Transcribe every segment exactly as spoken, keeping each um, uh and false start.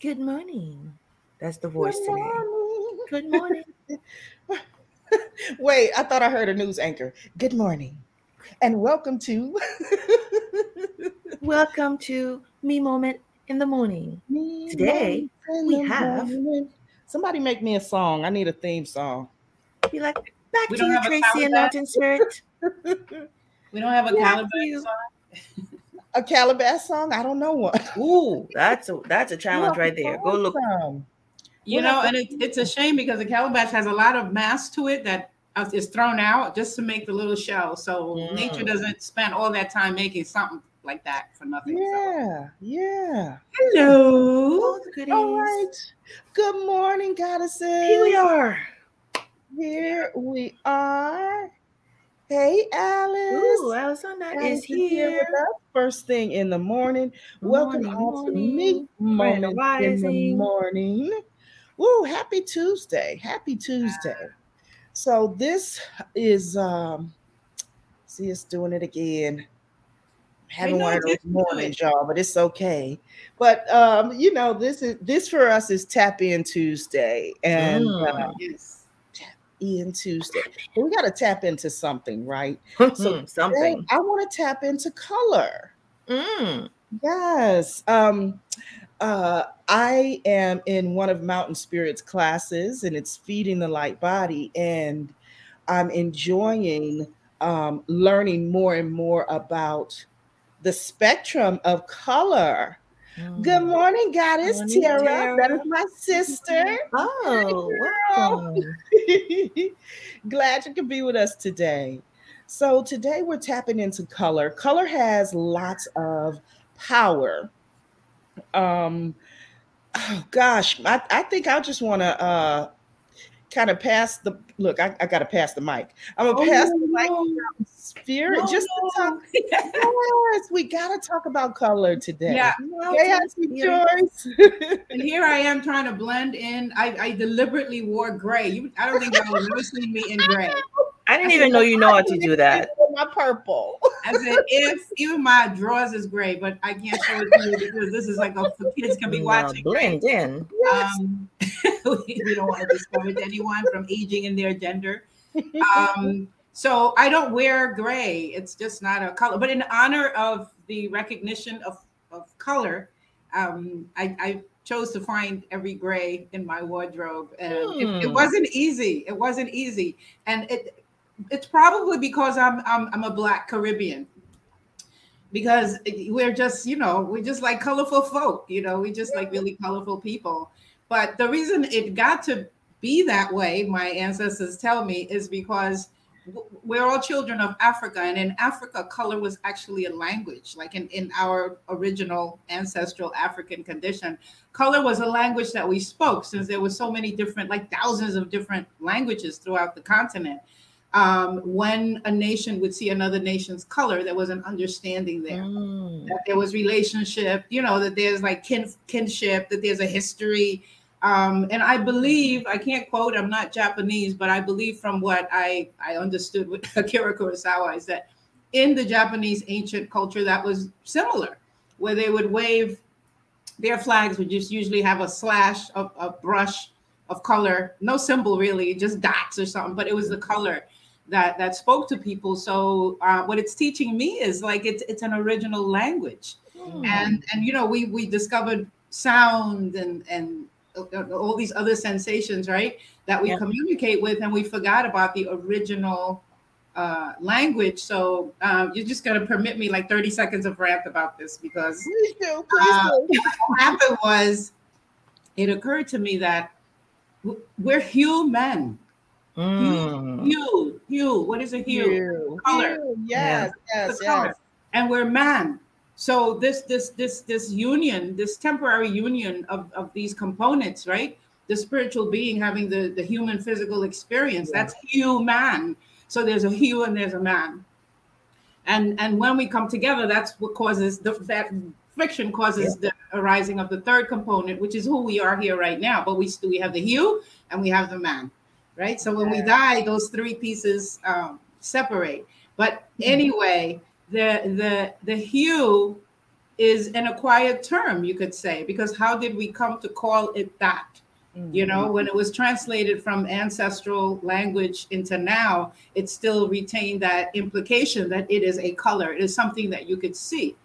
Good morning. That's the voice Good today. Morning. Good morning. Wait, I thought I heard a news anchor. Good morning. And welcome to welcome to Me Moment in the Morning. Me Today we have morning. Somebody make me a song. I need a theme song. Be like back we to you, Tracy and Mountain Spirit. We don't have a Calabash song. A Calabash song? I don't know one. Ooh, that's a that's a challenge right there. Go look. You know, and it, it's a shame because the Calabash has a lot of mass to it that is thrown out just to make the little shell. So mm. nature doesn't spend all that time making something like that for nothing. Yeah, so. yeah. Hello. Hello. All right. Good morning, goddesses. Here we are. Here we are. Hey, Alice. Ooh, Alice on that is here. here First thing in the morning. Welcome morning, all to Me Moment in the Morning. Ooh, happy Tuesday. Happy Tuesday. Wow. So this is, um, see, it's doing it again. Having one of those mornings, y'all, but it's okay. But, um, you know, this is this for us is Tap In Tuesday. And mm. uh, yes. Ian Tuesday. But we got to tap into something, right? So something. I want to tap into color. Mm. Yes. Um, uh, I am in one of Mountain Spirit's classes, and it's Feeding the Light Body, and I'm enjoying um, learning more and more about the spectrum of color. Mm. Good morning, goddess Tara. Tara. That is my sister. Oh, wow. Glad you could be with us today. So today we're tapping into color. Color has lots of power. Um, oh gosh, I, I think I just want to uh, kind of pass the look. I, I got to pass the mic. I'm gonna oh, pass no. the mic. Spirit, no, just no. to talk. Yes, we gotta talk about color today. Yeah, yes, Joyce. And here I am trying to blend in. I, I deliberately wore gray. You, I don't think y'all have ever seen me in gray. I didn't I even said, know you know how to do that. My purple. I said, if even my drawers is gray, but I can't show it to you because this is like a kids can be watching. No, blend right? in. Yes. Um, we don't want to discourage anyone from aging in their gender. Um, So I don't wear gray. It's just not a color. But in honor of the recognition of, of color, um, I, I chose to find every gray in my wardrobe. And mm. it, it wasn't easy. It wasn't easy. And it it's probably because I'm I'm, I'm a Black Caribbean. Because we're just, you know, we're just like colorful folk. You know, we just like really colorful people. But the reason it got to be that way, my ancestors tell me, is because we're all children of Africa, and in Africa, color was actually a language. Like in, in our original ancestral African condition, color was a language that we spoke since there were so many different, like thousands of different languages throughout the continent. Um, when a nation would see another nation's color, there was an understanding there. Mm. That there was relationship, you know, that there's like kin- kinship, that there's a history. Um, and I believe, I can't quote, I'm not Japanese, but I believe from what I, I understood with Akira Kurosawa is that in the Japanese ancient culture that was similar, where they would wave, their flags would just usually have a slash, of a brush of color, no symbol really, just dots or something, but it was the color that, that spoke to people. So uh, what it's teaching me is like, it's it's an original language. Mm. And, and you know, we we discovered sound and and all these other sensations, right, that we yeah. communicate with, and we forgot about the original uh, language. So um, you're just going to permit me like thirty seconds of rant about this because please do, please uh, do. What happened was it occurred to me that we're human. Mm. Hue, hue, hue. What is a hue? hue. Color. Hue. Yes, yeah. yes, yes. Color. And we're man. So this this this this union, this temporary union of, of these components, right? The spiritual being having the, the human physical experience, yeah. that's human. So there's a hue and there's a man. And and when we come together, that's what causes, the, that friction causes yeah. the arising of the third component, which is who we are here right now. But we still, we have the hue and we have the man, right? So when yeah. we die, those three pieces um, separate. But anyway, mm-hmm. The the the hue is an acquired term, you could say, because how did we come to call it that? Mm-hmm. You know, when it was translated from ancestral language into now, it still retained that implication that it is a color. It is something that you could see.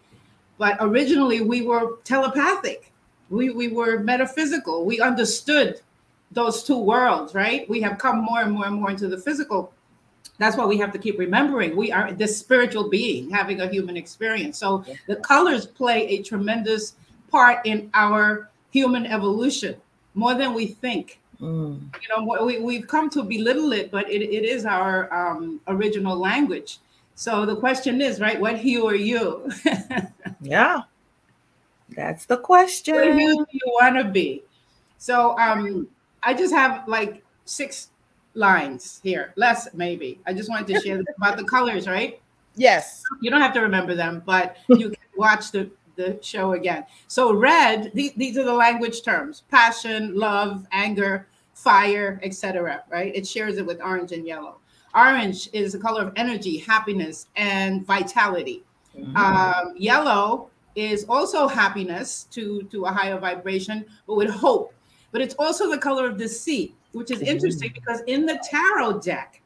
But originally, we were telepathic. We, we were metaphysical. We understood those two worlds, right? We have come more and more and more into the physical. That's why we have to keep remembering we are this spiritual being having a human experience. So yeah. The colors play a tremendous part in our human evolution, more than we think. Mm. You know, we, we've come to belittle it, but it, it is our um, original language. So the question is, right, what hue are you? Yeah, that's the question. What hue do you want to be? So um, I just have like six lines here, less maybe. I just wanted to share about the colors, right? Yes. You don't have to remember them, but you can watch the, the show again. So red, these, these are the language terms: passion, love, anger, fire, et cetera. Right? It shares it with orange and yellow. Orange is the color of energy, happiness, and vitality. Mm-hmm. Um, yellow is also happiness to, to a higher vibration, but with hope. But it's also the color of deceit, which is interesting because in the tarot deck,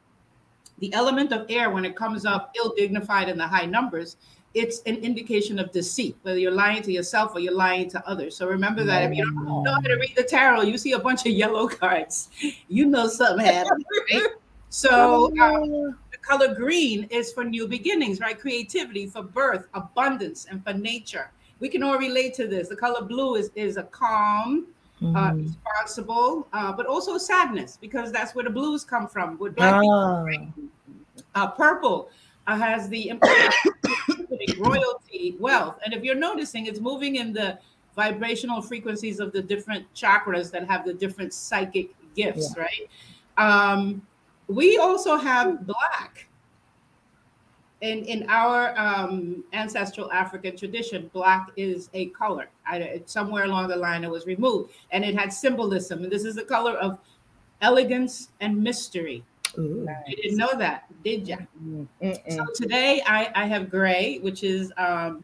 the element of air, when it comes up ill-dignified in the high numbers, it's an indication of deceit, whether you're lying to yourself or you're lying to others. So remember that. No. If you don't know how to read the tarot, you see a bunch of yellow cards, you know something happened, right? So um, the color green is for new beginnings, right? Creativity, for birth, abundance, and for nature. We can all relate to this. The color blue is, is a calm, Mm-hmm. uh, responsible, uh, but also sadness, because that's where the blues come from. With black ah. people, right? uh, purple uh, has the royalty, wealth. And if you're noticing, it's moving in the vibrational frequencies of the different chakras that have the different psychic gifts, yeah. right? Um, we also have black. In, in our um, ancestral African tradition, black is a color. I, somewhere along the line, it was removed, and it had symbolism. And this is the color of elegance and mystery. Ooh, nice. You didn't know that, did ya? Mm-mm. So today, I, I have gray, which is um,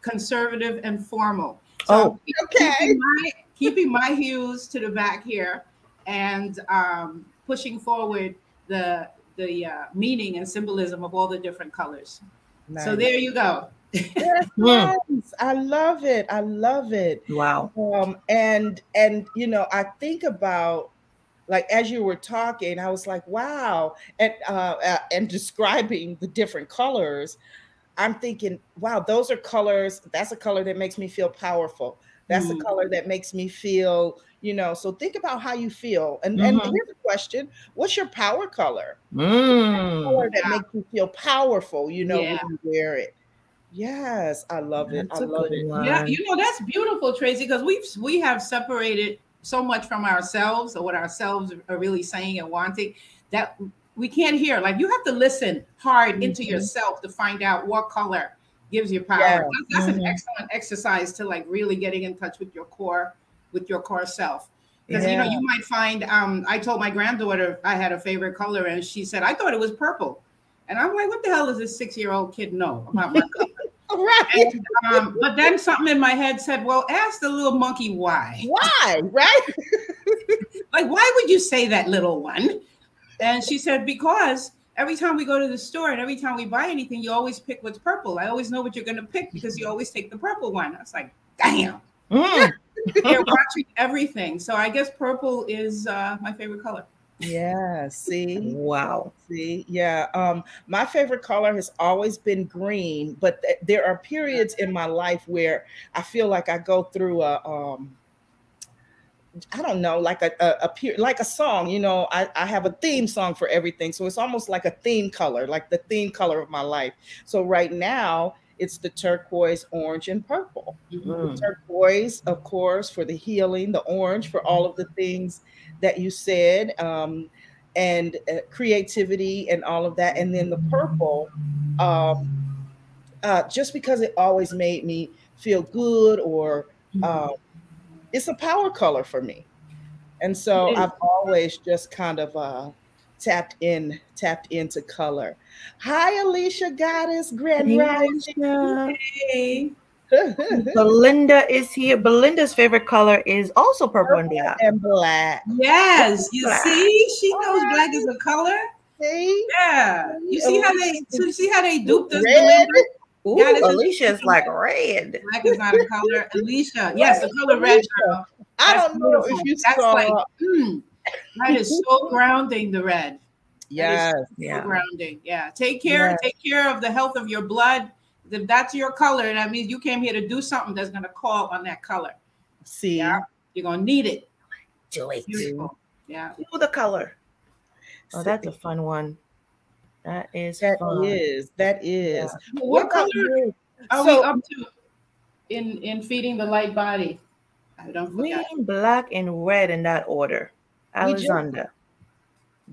conservative and formal. So oh, okay. Keeping my, keeping my hues to the back here, and um, pushing forward the. the uh, meaning and symbolism of all the different colors. Nice. So there you go. Yes, yes. I love it. I love it. Wow. Um, and, and, you know, I think about, like, as you were talking, I was like, wow. And, uh, uh, and describing the different colors, I'm thinking, wow, those are colors. That's a color that makes me feel powerful. That's mm. a color that makes me feel, you know, so think about how you feel. And, mm-hmm. and here's the question: what's your power color? Mm. Color that yeah. makes you feel powerful, you know, yeah. when you wear it. Yes, I love that's it. I love it. Line. Yeah, you know, that's beautiful, Tracy, because we've we have separated so much from ourselves, or what ourselves are really saying and wanting, that we can't hear. Like, you have to listen hard mm-hmm. into yourself to find out what color gives you power. Yeah. That's, that's mm-hmm. an excellent exercise to, like, really getting in touch with your core. with your core self. Because, yeah. you know, you might find, um, I told my granddaughter I had a favorite color, and she said, I thought it was purple. And I'm like, what the hell does this six-year-old kid know about my color? Right. And, um, but then something in my head said, well, ask the little monkey why. Why, right? Like, why would you say that, little one? And she said, because every time we go to the store and every time we buy anything, you always pick what's purple. I always know what you're going to pick because you always take the purple one. I was like, damn. Mm. They're watching everything. So I guess purple is uh, my favorite color. Yeah. See? Wow. See? Yeah. Um, my favorite color has always been green, but th there are periods in my life where I feel like I go through a, um, I don't know, like a, a, a like a song, you know, I, I have a theme song for everything. So it's almost like a theme color, like the theme color of my life. So right now, it's the turquoise, orange, and purple. Mm. The turquoise, of course, for the healing, the orange for all of the things that you said, um, and uh, creativity and all of that. And then the purple, um, uh, just because it always made me feel good, or uh, it's a power color for me. And so I've always just kind of uh, tapped in, tapped into color. Hi, Alicia Goddess, Grand Rising. Hey. Belinda is here. Belinda's favorite color is also purple, purple and black. And black. Yes, you black. See, she knows black is a color. See? Yeah, you see how they you see how they duped us. Red. Ooh, yeah, Alicia's is like red. Black is not a color. Alicia, yes, the color red. Girl. I don't know beautiful. If you that's saw. Like, mm, that is so grounding. The red. Yes. So yeah. Grounding. Yeah. Take care. Yes. Take care of the health of your blood. If that's your color, that means you came here to do something that's going to call on that color. See, yeah? You're going to need it. Do it. Beautiful. Yeah. Do the color. Oh, that's a fun one. That is. That fun. is. That is. Yeah. What, what color are so, we up to in in feeding the light body? I don't forget. Green, black, and red in that order. Alexander.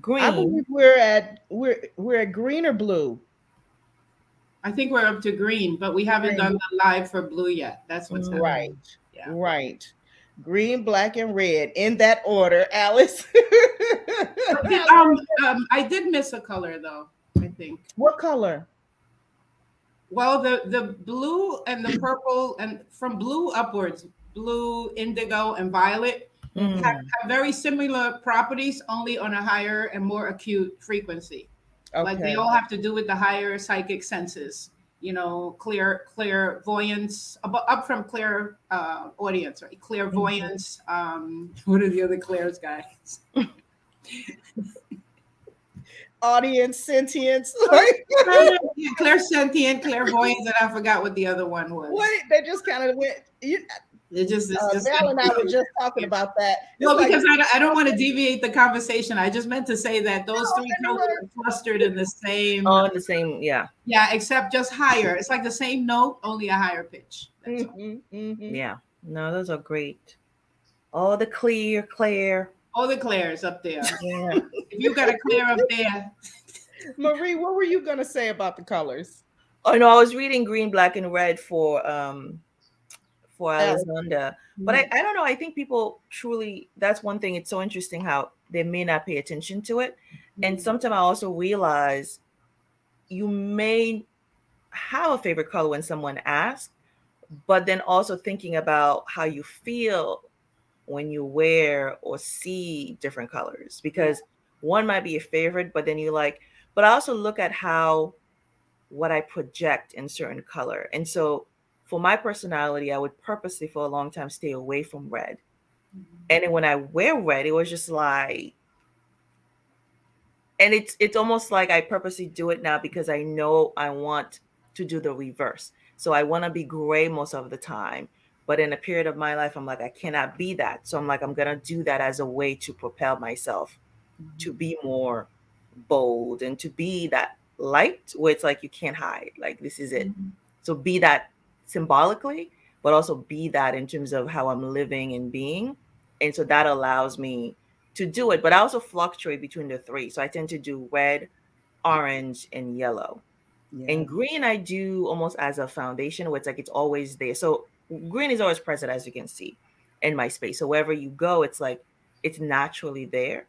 Green. I believe we're at we're we're at green or blue. I think we're up to green, but we haven't green. done the live for blue yet. That's what's happening. Right. Yeah. Right. Green, black, and red in that order, Alice. I did, um, um, I did miss a color though. I think. What color? Well, the the blue and the purple, and from blue upwards, blue, indigo, and violet mm. have, have very similar properties, only on a higher and more acute frequency. Okay. Like they all have to do with the higher psychic senses. You know, clear, clairvoyance, up from clear uh, audience, right? Clairvoyance. Mm-hmm. um, what are the other clairs, guys? Audience, sentience. Yeah, clairsentient, clairvoyance, and I forgot what the other one was. What? They just kind of went. You, it just, it's uh, just Val and I were just talking about that. It's well, like, because I don't, I don't want to deviate the conversation. I just meant to say that those no, three notes are clustered in the same. Oh, the same, yeah. Yeah, except just higher. It's like the same note, only a higher pitch. That's mm-hmm, mm-hmm. Yeah. No, those are great. All the clear, clear. All the clairs up there. Yeah. If you got a clear up there. Marie, what were you going to say about the colors? Oh, no, I was reading green, black, and red for... Um, for Alexander, but I, I don't know. I think people truly, that's one thing. It's so interesting how they may not pay attention to it. Mm-hmm. And sometimes I also realize you may have a favorite color when someone asks, but then also thinking about how you feel when you wear or see different colors, because one might be your favorite, but then you like, but I also look at how, what I project in certain color. And so for my personality, I would purposely for a long time stay away from red. Mm-hmm. And then when I wear red, it was just like, and it's it's almost like I purposely do it now because I know I want to do the reverse. So I want to be gray most of the time. But in a period of my life, I'm like, I cannot be that. So I'm like, I'm going to do that as a way to propel myself mm-hmm. to be more bold and to be that light where it's like, you can't hide. Like, this is it. Mm-hmm. So be that symbolically, but also be that in terms of how I'm living and being. And so that allows me to do it, but I also fluctuate between the three. So I tend to do red, orange, and yellow. Yeah. And green, I do almost as a foundation where it's like, it's always there. So green is always present, as you can see in my space. So wherever you go, it's like, it's naturally there.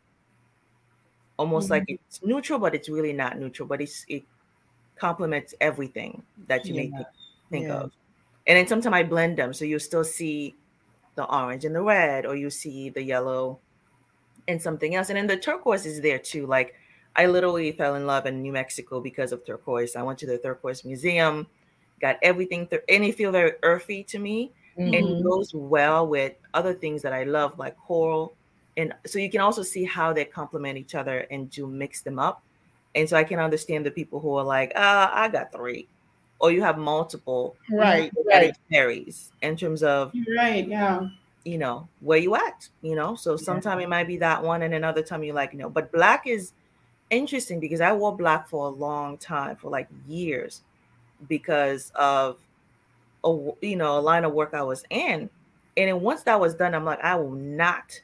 Almost mm-hmm. like it's neutral, but it's really not neutral, but it's, it complements everything that you yeah. may think, think yeah. of. And then sometimes I blend them. So you still see the orange and the red, or you see the yellow and something else. And then the turquoise is there too. Like I literally fell in love in New Mexico because of turquoise. I went to the turquoise museum, got everything through, and it feels very earthy to me. Mm-hmm. And it goes well with other things that I love, like coral. And so you can also see how they complement each other and do mix them up. And so I can understand the people who are like, ah, I got three. Or you have multiple, right? Right. It varies in terms of, right? Yeah. You know where you at? You know, so sometime yeah. it might be that one, and another time you like, you know. But black is interesting because I wore black for a long time, for like years, because of a you know a line of work I was in, and then once that was done, I'm like, I will not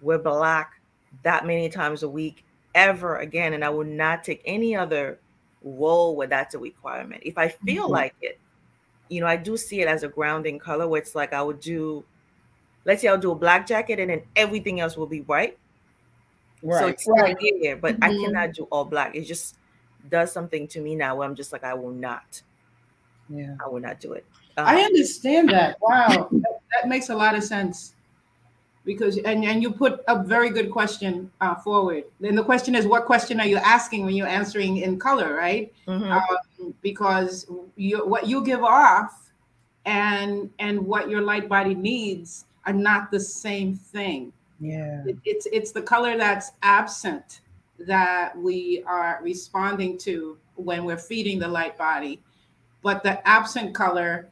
wear black that many times a week ever again, and I will not take any other role where that's a requirement. If I feel mm-hmm. like it, you know, I do see it as a grounding color where it's like I would do, let's say I'll do a black jacket and then everything else will be white. Right. So it's right here, but mm-hmm. I cannot do all black. It just does something to me now where I'm just like, I will not. Yeah. I will not do it. Um, I understand that. Wow. that, that makes a lot of sense. Because and, and you put a very good question uh, forward. Then the question is, what question are you asking when you're answering in color, right? Mm-hmm. um, because you, what you give off and and what your light body needs are not the same thing. Yeah, it, it's it's the color that's absent that we are responding to when we're feeding the light body. But the absent color,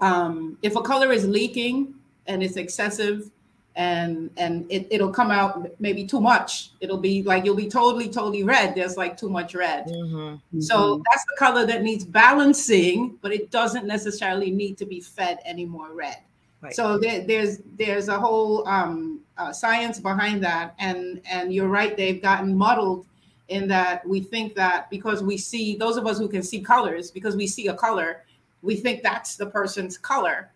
um, if a color is leaking and it's excessive, and and it, it'll come out maybe too much. It'll be like, you'll be totally, totally red. There's like too much red. Mm-hmm, mm-hmm. So that's the color that needs balancing, but it doesn't necessarily need to be fed any more red. Right. So there, there's there's a whole um, uh, science behind that. And, and you're right, they've gotten muddled in that we think that because we see, those of us who can see colors, because we see a color, we think that's the person's color,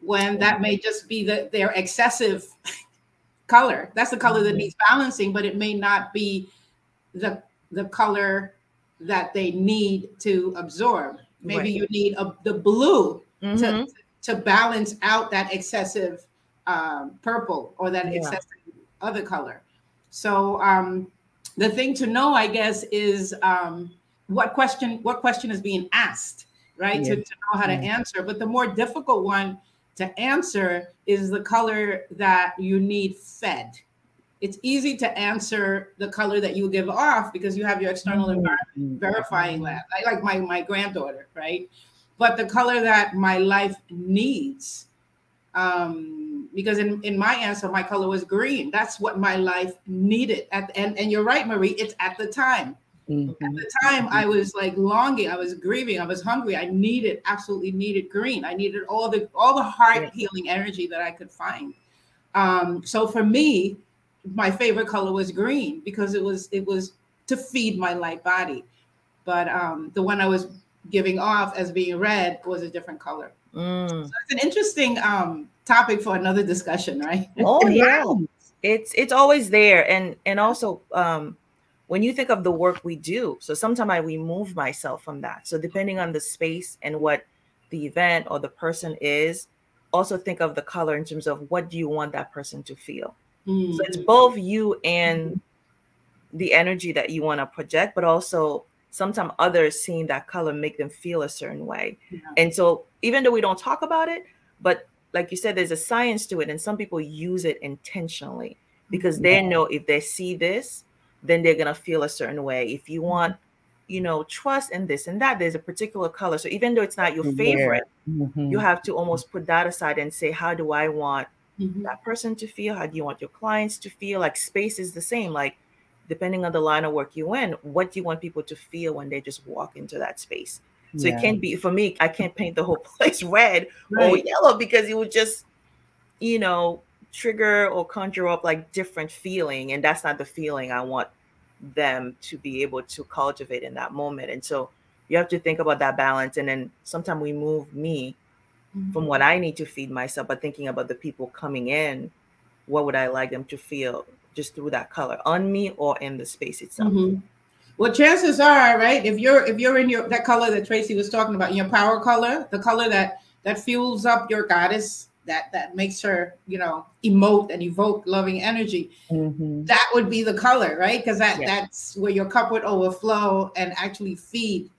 when that may just be the, their excessive color. That's the color that needs balancing, but it may not be the, the color that they need to absorb. Maybe right. you need a, the blue mm-hmm. to, to balance out that excessive um, purple or that yeah. excessive other color. So um, the thing to know, I guess, is um, what question, what question is being asked, right? Yeah. To, to know how to yeah. answer. But the more difficult one to answer is the color that you need fed. It's easy to answer the color that you give off because you have your external environment verifying that. I like my, my granddaughter, right? But the color that my life needs, um, because in, in my answer, my color was green. That's what my life needed. At, and, and you're right, Marie, it's at the time. Mm-hmm. At the time, I was like longing, I was grieving, I was hungry. I needed, absolutely needed green. I needed all the all the heart yes. healing energy that I could find. Um, so for me, my favorite color was green because it was it was to feed my light body. But um, the one I was giving off as being red was a different color. Mm. So it's an interesting um, topic for another discussion, right? Oh yeah, it's it's always there, and and also. Um, When you think of the work we do, so sometimes I remove myself from that. So depending on the space and what the event or the person is, also think of the color in terms of what do you want that person to feel. Mm. So it's both you and the energy that you want to project, but also sometimes others seeing that color make them feel a certain way. Yeah. And so even though we don't talk about it, but like you said, there's a science to it, and some people use it intentionally because they yeah. know if they see this, then they're going to feel a certain way. If you want, you know, trust in this and that, there's a particular color. So even though it's not your favorite, yeah. mm-hmm. you have to almost put that aside and say, how do I want mm-hmm. that person to feel? How do you want your clients to feel? Like space is the same. Like depending on the line of work you're in, what do you want people to feel when they just walk into that space? So yeah. it can't be, for me, I can't paint the whole place red right. or yellow because it would just, you know, trigger or conjure up like different feeling, and that's not the feeling I want them to be able to cultivate in that moment. And so you have to think about that balance, and then sometimes we move me mm-hmm. from what I need to feed myself, but thinking about the people coming in, what would I like them to feel just through that color on me or in the space itself. Mm-hmm. Well, chances are, right, if you're if you're in your that color that Tracy was talking about, in your power color, the color that that fuels up your goddess, that that makes her, you know, emote and evoke loving energy. Mm-hmm. That would be the color, right? Because that, yeah. that's where your cup would overflow and actually feed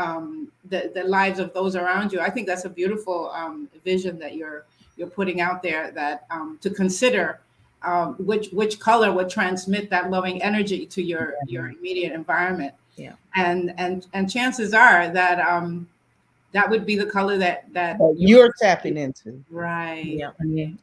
um, the, the lives of those around you. I think that's a beautiful um, vision that you're you're putting out there, that um, to consider um, which which color would transmit that loving energy to your, yeah. your immediate environment. Yeah. And and and chances are that um, that would be the color that that oh, you're, you're tapping into. Right. Yeah.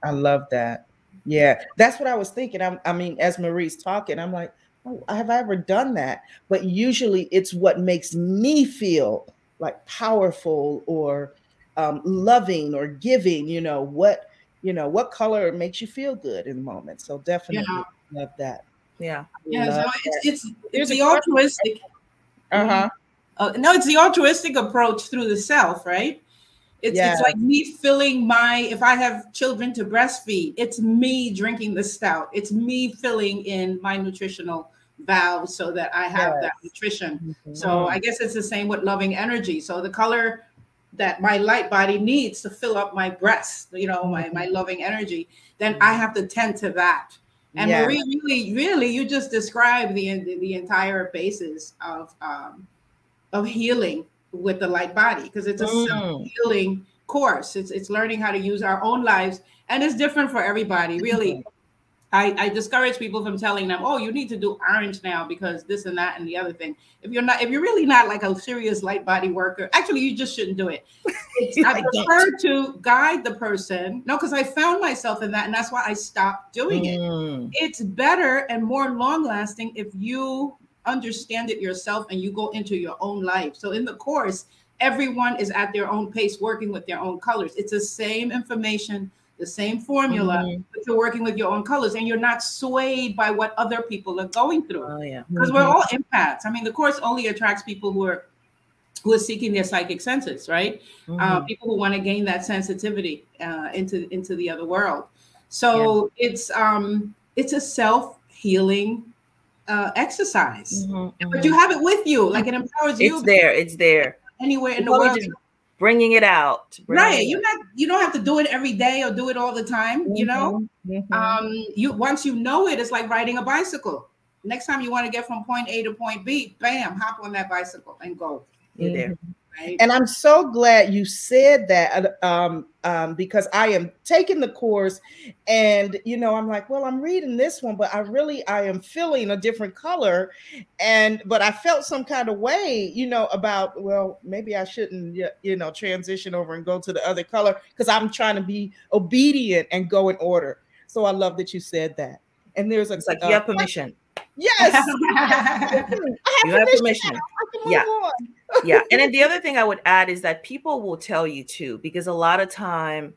I love that. Yeah. That's what I was thinking. I'm, I mean, as Marie's talking, I'm like, oh, have I ever done that? But usually it's what makes me feel like powerful or um, loving or giving, you know, what, you know, what color makes you feel good in the moment. So definitely yeah. love that. Yeah. Yeah. Love so it's, it's, there's the altruistic. Uh-huh. Uh, no, it's the altruistic approach through the self, right? It's, yes. it's like me filling my, if I have children to breastfeed, it's me drinking the stout. It's me filling in my nutritional valve so that I have yes. that nutrition. Mm-hmm. So I guess it's the same with loving energy. So the color that my light body needs to fill up my breast, you know, my, my loving energy, then I have to tend to that. And yeah. Marie, really, really, you just described the, the entire basis of, um, of healing with the light body, because it's a mm. self-healing course. It's, it's learning how to use our own lives, and it's different for everybody, really. I, I discourage people from telling them, oh, you need to do orange now because this and that and the other thing. If you're not, if you're really not like a serious light body worker, actually, you just shouldn't do it. I prefer to guide the person. No, because I found myself in that, and that's why I stopped doing mm. it. It's better and more long lasting if you understand it yourself and you go into your own life. So in the course, everyone is at their own pace, working with their own colors. It's the same information, the same formula, mm-hmm. but you're working with your own colors, and you're not swayed by what other people are going through. Oh yeah, because mm-hmm. we're all empaths. I mean, the course only attracts people who are who are seeking their psychic senses, right? Mm-hmm. Uh, people who want to gain that sensitivity uh, into into the other world. So yeah. it's um it's a self-healing uh, exercise, mm-hmm. Mm-hmm. but you have it with you, like it empowers it's you. It's there. It's there. Anywhere in the well, world. Bringing it out. Bringing right. It. You're not, you don't have to do it every day or do it all the time. Mm-hmm. You know, mm-hmm. um, you once you know it, it's like riding a bicycle. Next time you want to get from point A to point B, bam, hop on that bicycle and go. You're mm-hmm. there. Right? And I'm so glad you said that um, um, because I am taking the course and, you know, I'm like, well, I'm reading this one, but I really, I am feeling a different color. And, but I felt some kind of way, you know, about, well, maybe I shouldn't, you know, transition over and go to the other color because I'm trying to be obedient and go in order. So I love that you said that. And there's a, it's like, uh, you have permission. Yes. You have permission. Yeah. Yeah. And then the other thing I would add is that people will tell you too, because a lot of time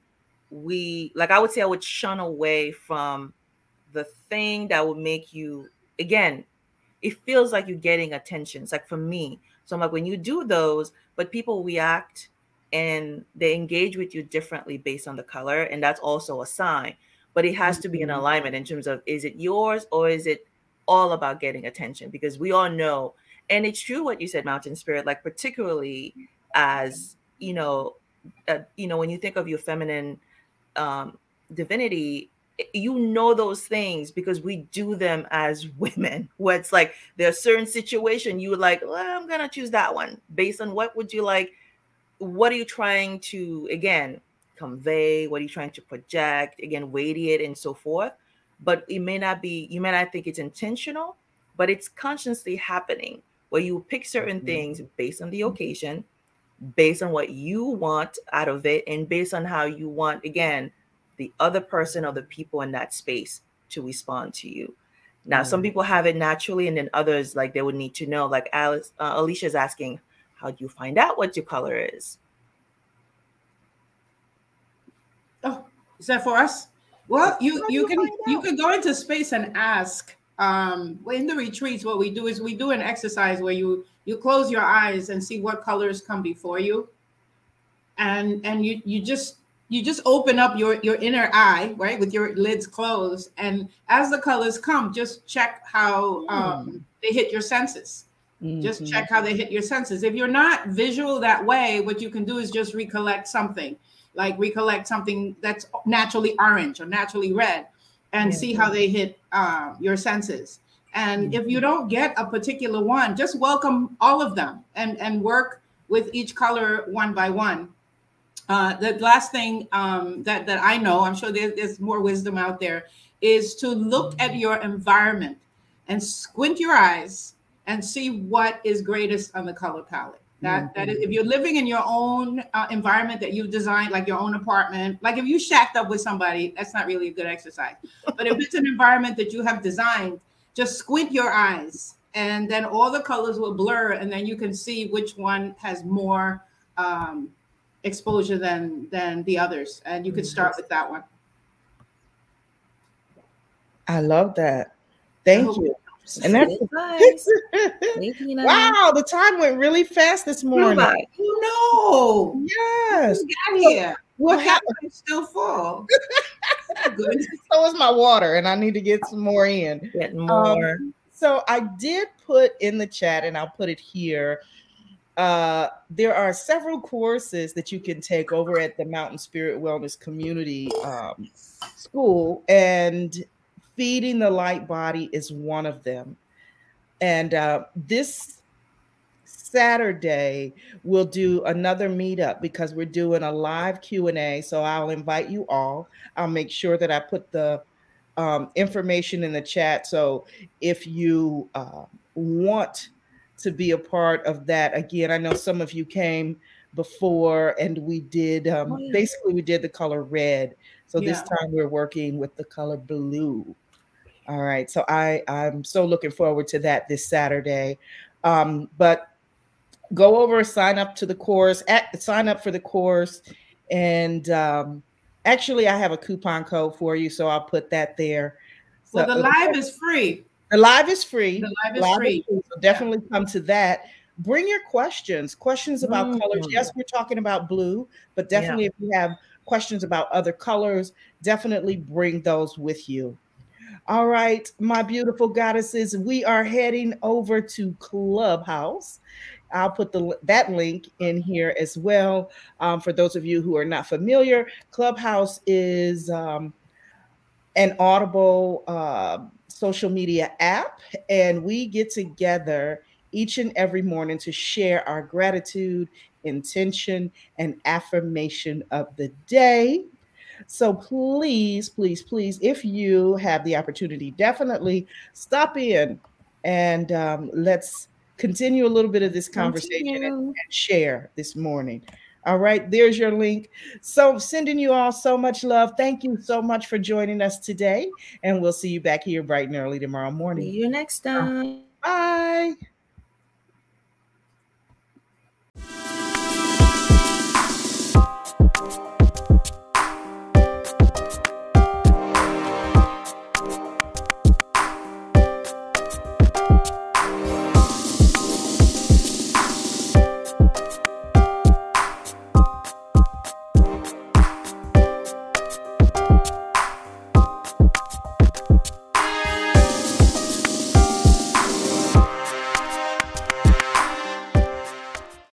we, like I would say, I would shun away from the thing that would make you, again, it feels like you're getting attention. It's like for me. So I'm like, when you do those, but people react and they engage with you differently based on the color. And that's also a sign, but it has mm-hmm. to be an alignment in terms of, is it yours or is it all about getting attention? Because we all know, and it's true what you said, Mountain Spirit, like particularly as, you know, uh, you know, when you think of your feminine um, divinity, you know, those things because we do them as women, where it's like there's a certain situation you would like, well, I'm going to choose that one based on what would you like? What are you trying to, again, convey? What are you trying to project? Again, radiate and so forth. But it may not be, you may not think it's intentional, but it's consciously happening where you pick certain things based on the occasion, based on what you want out of it, and based on how you want, again, the other person or the people in that space to respond to you. Now, mm-hmm. some people have it naturally, and then others, like they would need to know, like Alice, uh, Alicia's asking, how do you find out what your color is? Oh, is that for us? Well, you, you can you can go into space and ask. Um, in the retreats, what we do is we do an exercise where you you close your eyes and see what colors come before you, and and you you just you just open up your your inner eye, right, with your lids closed, and as the colors come, just check how um, they hit your senses. Mm-hmm. Just check how they hit your senses. If you're not visual that way, what you can do is just recollect something. Like recollect something that's naturally orange or naturally red and yeah, see how they hit uh, your senses. And mm-hmm. if you don't get a particular one, just welcome all of them and, and work with each color one by one. Uh, the last thing um, that, that I know, I'm sure there, there's more wisdom out there, is to look at your environment and squint your eyes and see what is greatest on the color palette. That, that is, if you're living in your own uh, environment that you've designed, like your own apartment, like if you shacked up with somebody, that's not really a good exercise. But if it's an environment that you have designed, just squint your eyes and then all the colors will blur. And then you can see which one has more um, exposure than, than the others. And you could start with that one. I love that. Thank you. And that's wow, the time went really fast this morning. You know, yes, we got here. So, what happened? It's still full. Good. So is my water, and I need to get some more in. Get more. Um, so I did put in the chat, and I'll put it here. Uh, there are several courses that you can take over at the Mountain Spirit Wellness Community um, School, and Feeding the Light Body is one of them. And uh, this Saturday, we'll do another meetup because we're doing a live Q and A. So I'll invite you all. I'll make sure that I put the um, information in the chat. So if you uh, want to be a part of that. Again, I know some of you came before and we did, um, oh, yeah. basically we did the color red. So yeah. This time we're working with the color blue. All right, so I, I'm so looking forward to that this Saturday. Um, but go over, sign up to the course, at, sign up for the course. And um, actually I have a coupon code for you, so I'll put that there. So well, the live is free. The live is free. The live is live free. Is free. So definitely come to that. Bring your questions, questions about mm-hmm. colors. Yes, we're talking about blue, but definitely yeah. if you have questions about other colors, definitely bring those with you. All right, my beautiful goddesses, we are heading over to Clubhouse. I'll put the, that link in here as well. Um, for those of you who are not familiar, Clubhouse is um, an audible uh social media app, and we get together each and every morning to share our gratitude, intention, and affirmation of the day. So please, please, please, if you have the opportunity, definitely stop in and um, let's continue a little bit of this conversation and, and share this morning. All right, there's your link. So sending you all so much love. Thank you so much for joining us today. And we'll see you back here bright and early tomorrow morning. See you next time. Bye.